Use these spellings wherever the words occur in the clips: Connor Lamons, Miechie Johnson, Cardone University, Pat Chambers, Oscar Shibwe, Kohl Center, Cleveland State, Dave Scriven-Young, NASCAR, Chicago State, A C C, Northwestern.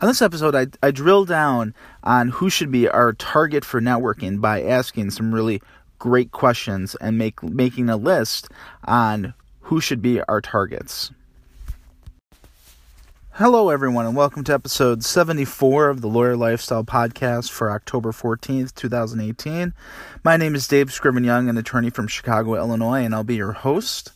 On this episode, I drill down on who should be our target for networking by asking some really great questions and making a list on who should be our targets. Hello, everyone, and welcome to episode 74 of the Lawyer Lifestyle Podcast for October 14th, 2018. My name is Dave Scriven-Young, an attorney from Chicago, Illinois, and I'll be your host.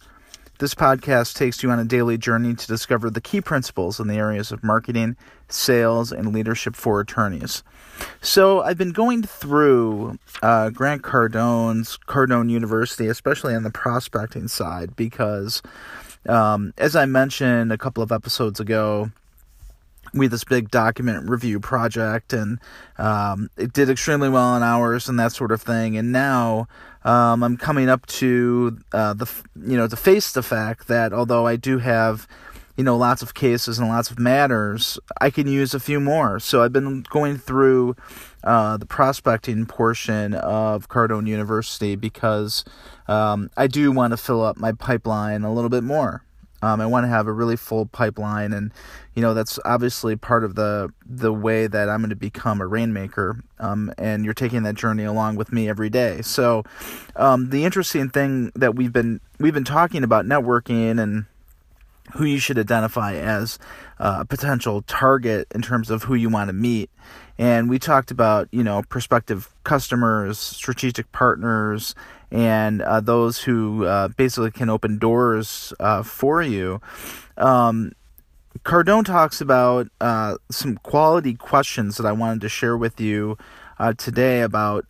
This podcast takes you on a daily journey to discover the key principles in the areas of marketing, sales, and leadership for attorneys. So I've been going through Grant Cardone's Cardone University, especially on the prospecting side, because as I mentioned a couple of episodes ago, we had this big document review project, and it did extremely well in hours and that sort of thing. And now I'm coming up to to face the fact that although I do have lots of cases and lots of matters, I can use a few more. So I've been going through the prospecting portion of Cardone University because I do want to fill up my pipeline a little bit more. I want to have a really full pipeline, and that's obviously part of the way that I'm going to become a rainmaker, and you're taking that journey along with me every day. So the interesting thing that we've been talking about networking and who you should identify as a potential target in terms of who you want to meet. And we talked about, prospective customers, strategic partners, and those who basically can open doors for you. Cardone talks about some quality questions that I wanted to share with you today about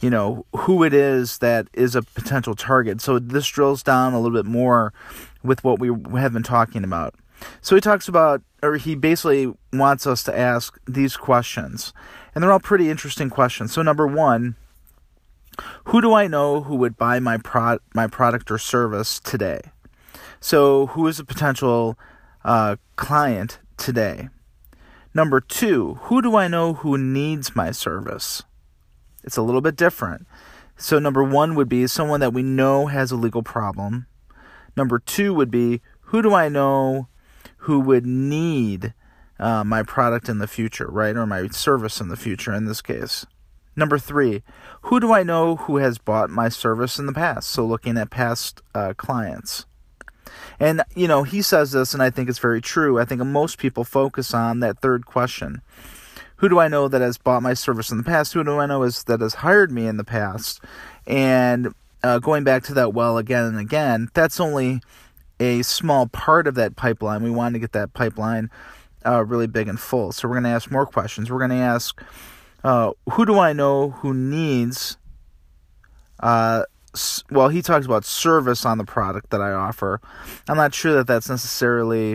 who it is that is a potential target. So this drills down a little bit more with what we have been talking about. So he talks about, or he basically wants us to ask these questions. And they're all pretty interesting questions. So number one, who do I know who would buy my product or service today? So who is a potential client today? Number two, who do I know who needs my service? It's a little bit different. So number one would be someone that we know has a legal problem. Number two would be, who do I know who would need my product in the future, right? Or my service in the future in this case. Number three, who do I know who has bought my service in the past? So looking at past clients. And, he says this, and I think it's very true. I think most people focus on that third question. Who do I know that has bought my service in the past? Who do I know that has hired me in the past? And going back to that well again and again, that's only a small part of that pipeline. We want to get that pipeline really big and full. So we're going to ask more questions. We're going to ask, who do I know who needs, he talks about service on the product that I offer. I'm not sure that that's necessarily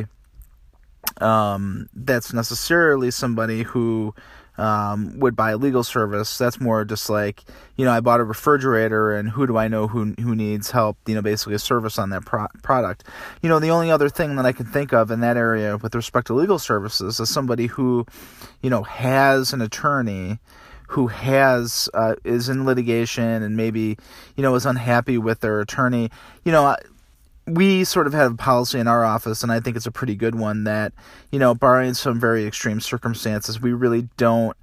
somebody who would buy a legal service. That's more just like, I bought a refrigerator, and who do I know who needs help, basically a service on that product. The only other thing that I can think of in that area with respect to legal services is somebody who, has an attorney who is in litigation and maybe, is unhappy with their attorney. We sort of have a policy in our office, and I think it's a pretty good one, that, barring some very extreme circumstances, we really don't,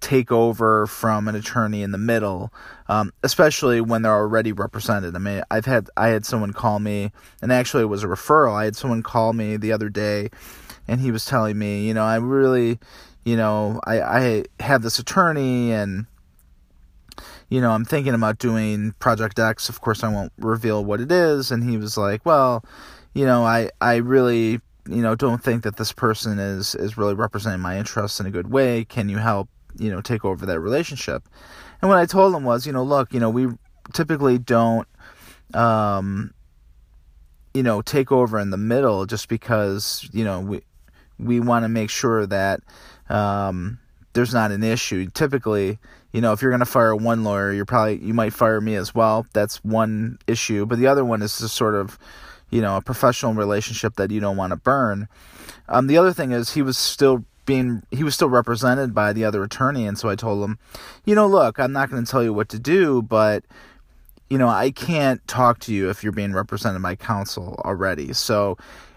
take over from an attorney in the middle, especially when they're already represented. I mean, I had someone call me, and actually it was a referral. I had someone call me the other day, and he was telling me, I really, I have this attorney, and I'm thinking about doing Project X. Of course, I won't reveal what it is. And he was like, well, I really, don't think that this person is really representing my interests in a good way. Can you help, take over that relationship? And what I told him was, look, we typically don't, take over in the middle, just because, we want to make sure that, there's not an issue. Typically, if you're going to fire one lawyer, you might fire me as well. That's one issue. But the other one is just sort of, a professional relationship that you don't want to burn. The other thing is he was still represented by the other attorney. And so I told him, look, I'm not going to tell you what to do, but I can't talk to you if you're being represented by counsel already. So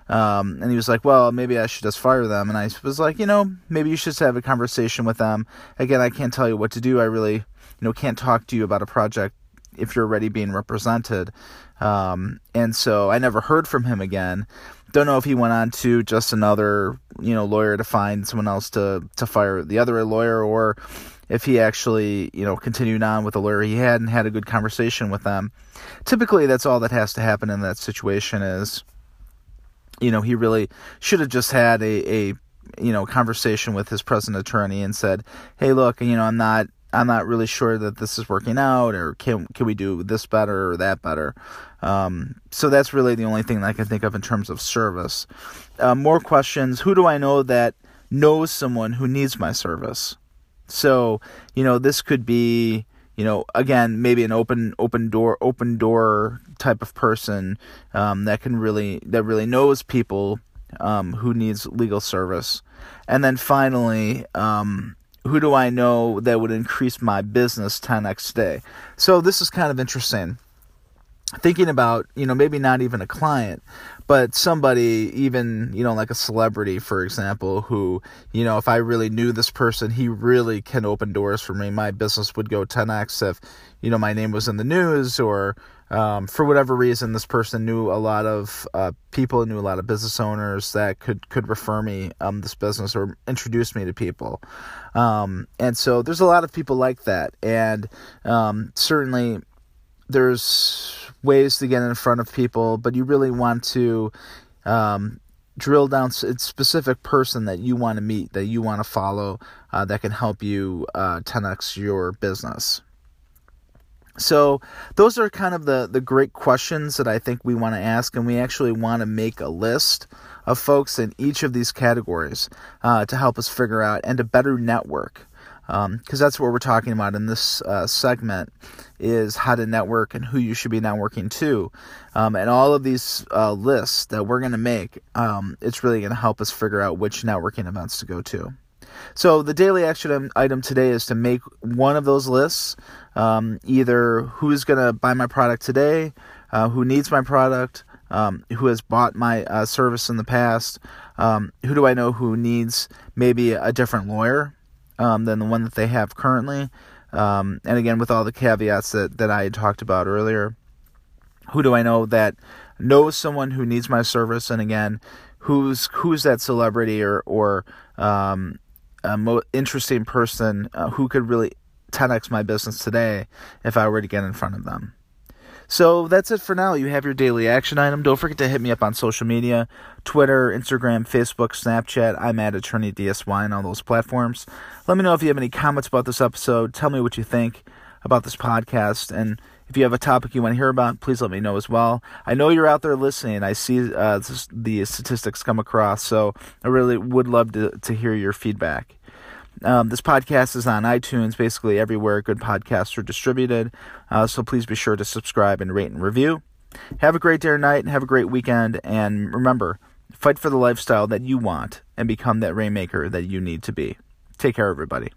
And he was like, well, maybe I should just fire them. And I was like, you know, maybe you should just have a conversation with them. Again, I can't tell you what to do. I really, you know, can't talk to you about a project if you're already being represented. And so I never heard from him again. Don't know if he went on to just another, you know, lawyer to find someone else to fire the other lawyer, or if he actually, you know, continued on with the lawyer he had and had a good conversation with them. Typically, that's all that has to happen in that situation is, you know, he really should have just had a you know, conversation with his present attorney and said, hey, look, you know, I'm not really sure that this is working out, or can we do this better or that better? So that's really the only thing that I can think of in terms of service. More questions. Who do I know that knows someone who needs my service? So, you know, this could be, you know, again, maybe an open door type of person, that really knows people, who needs legal service. And then finally, who do I know that would increase my business 10x today? So this is kind of interesting. Thinking about, you know, maybe not even a client, but somebody even, you know, like a celebrity, for example, who, you know, if I really knew this person, he really can open doors for me. My business would go 10x if, you know, my name was in the news, or for whatever reason, this person knew a lot of people, knew a lot of business owners that could refer me this business or introduce me to people. And so there's a lot of people like that. And certainly there's ways to get in front of people, but you really want to drill down a specific person that you want to meet, that you want to follow, that can help you 10x your business. So those are kind of the great questions that I think we want to ask, and we actually want to make a list of folks in each of these categories to help us figure out and to better network, because that's what we're talking about in this segment is how to network and who you should be networking to. And all of these lists that we're going to make, it's really going to help us figure out which networking events to go to. So the daily action item today is to make one of those lists, either who's going to buy my product today, who needs my product, who has bought my service in the past, who do I know who needs maybe a different lawyer than the one that they have currently, and again, with all the caveats that I had talked about earlier. Who do I know that knows someone who needs my service, and again, who's that celebrity or interesting person who could really 10x my business today if I were to get in front of them. So that's it for now. You have your daily action item. Don't forget to hit me up on social media, Twitter, Instagram, Facebook, Snapchat. I'm at AttorneyDSY on all those platforms. Let me know if you have any comments about this episode. Tell me what you think about this podcast. And if you have a topic you want to hear about, please let me know as well. I know you're out there listening. I see the statistics come across, so I really would love to hear your feedback. This podcast is on iTunes, basically everywhere good podcasts are distributed, so please be sure to subscribe and rate and review. Have a great day or night, and have a great weekend, and remember, fight for the lifestyle that you want, and become that rainmaker that you need to be. Take care, everybody.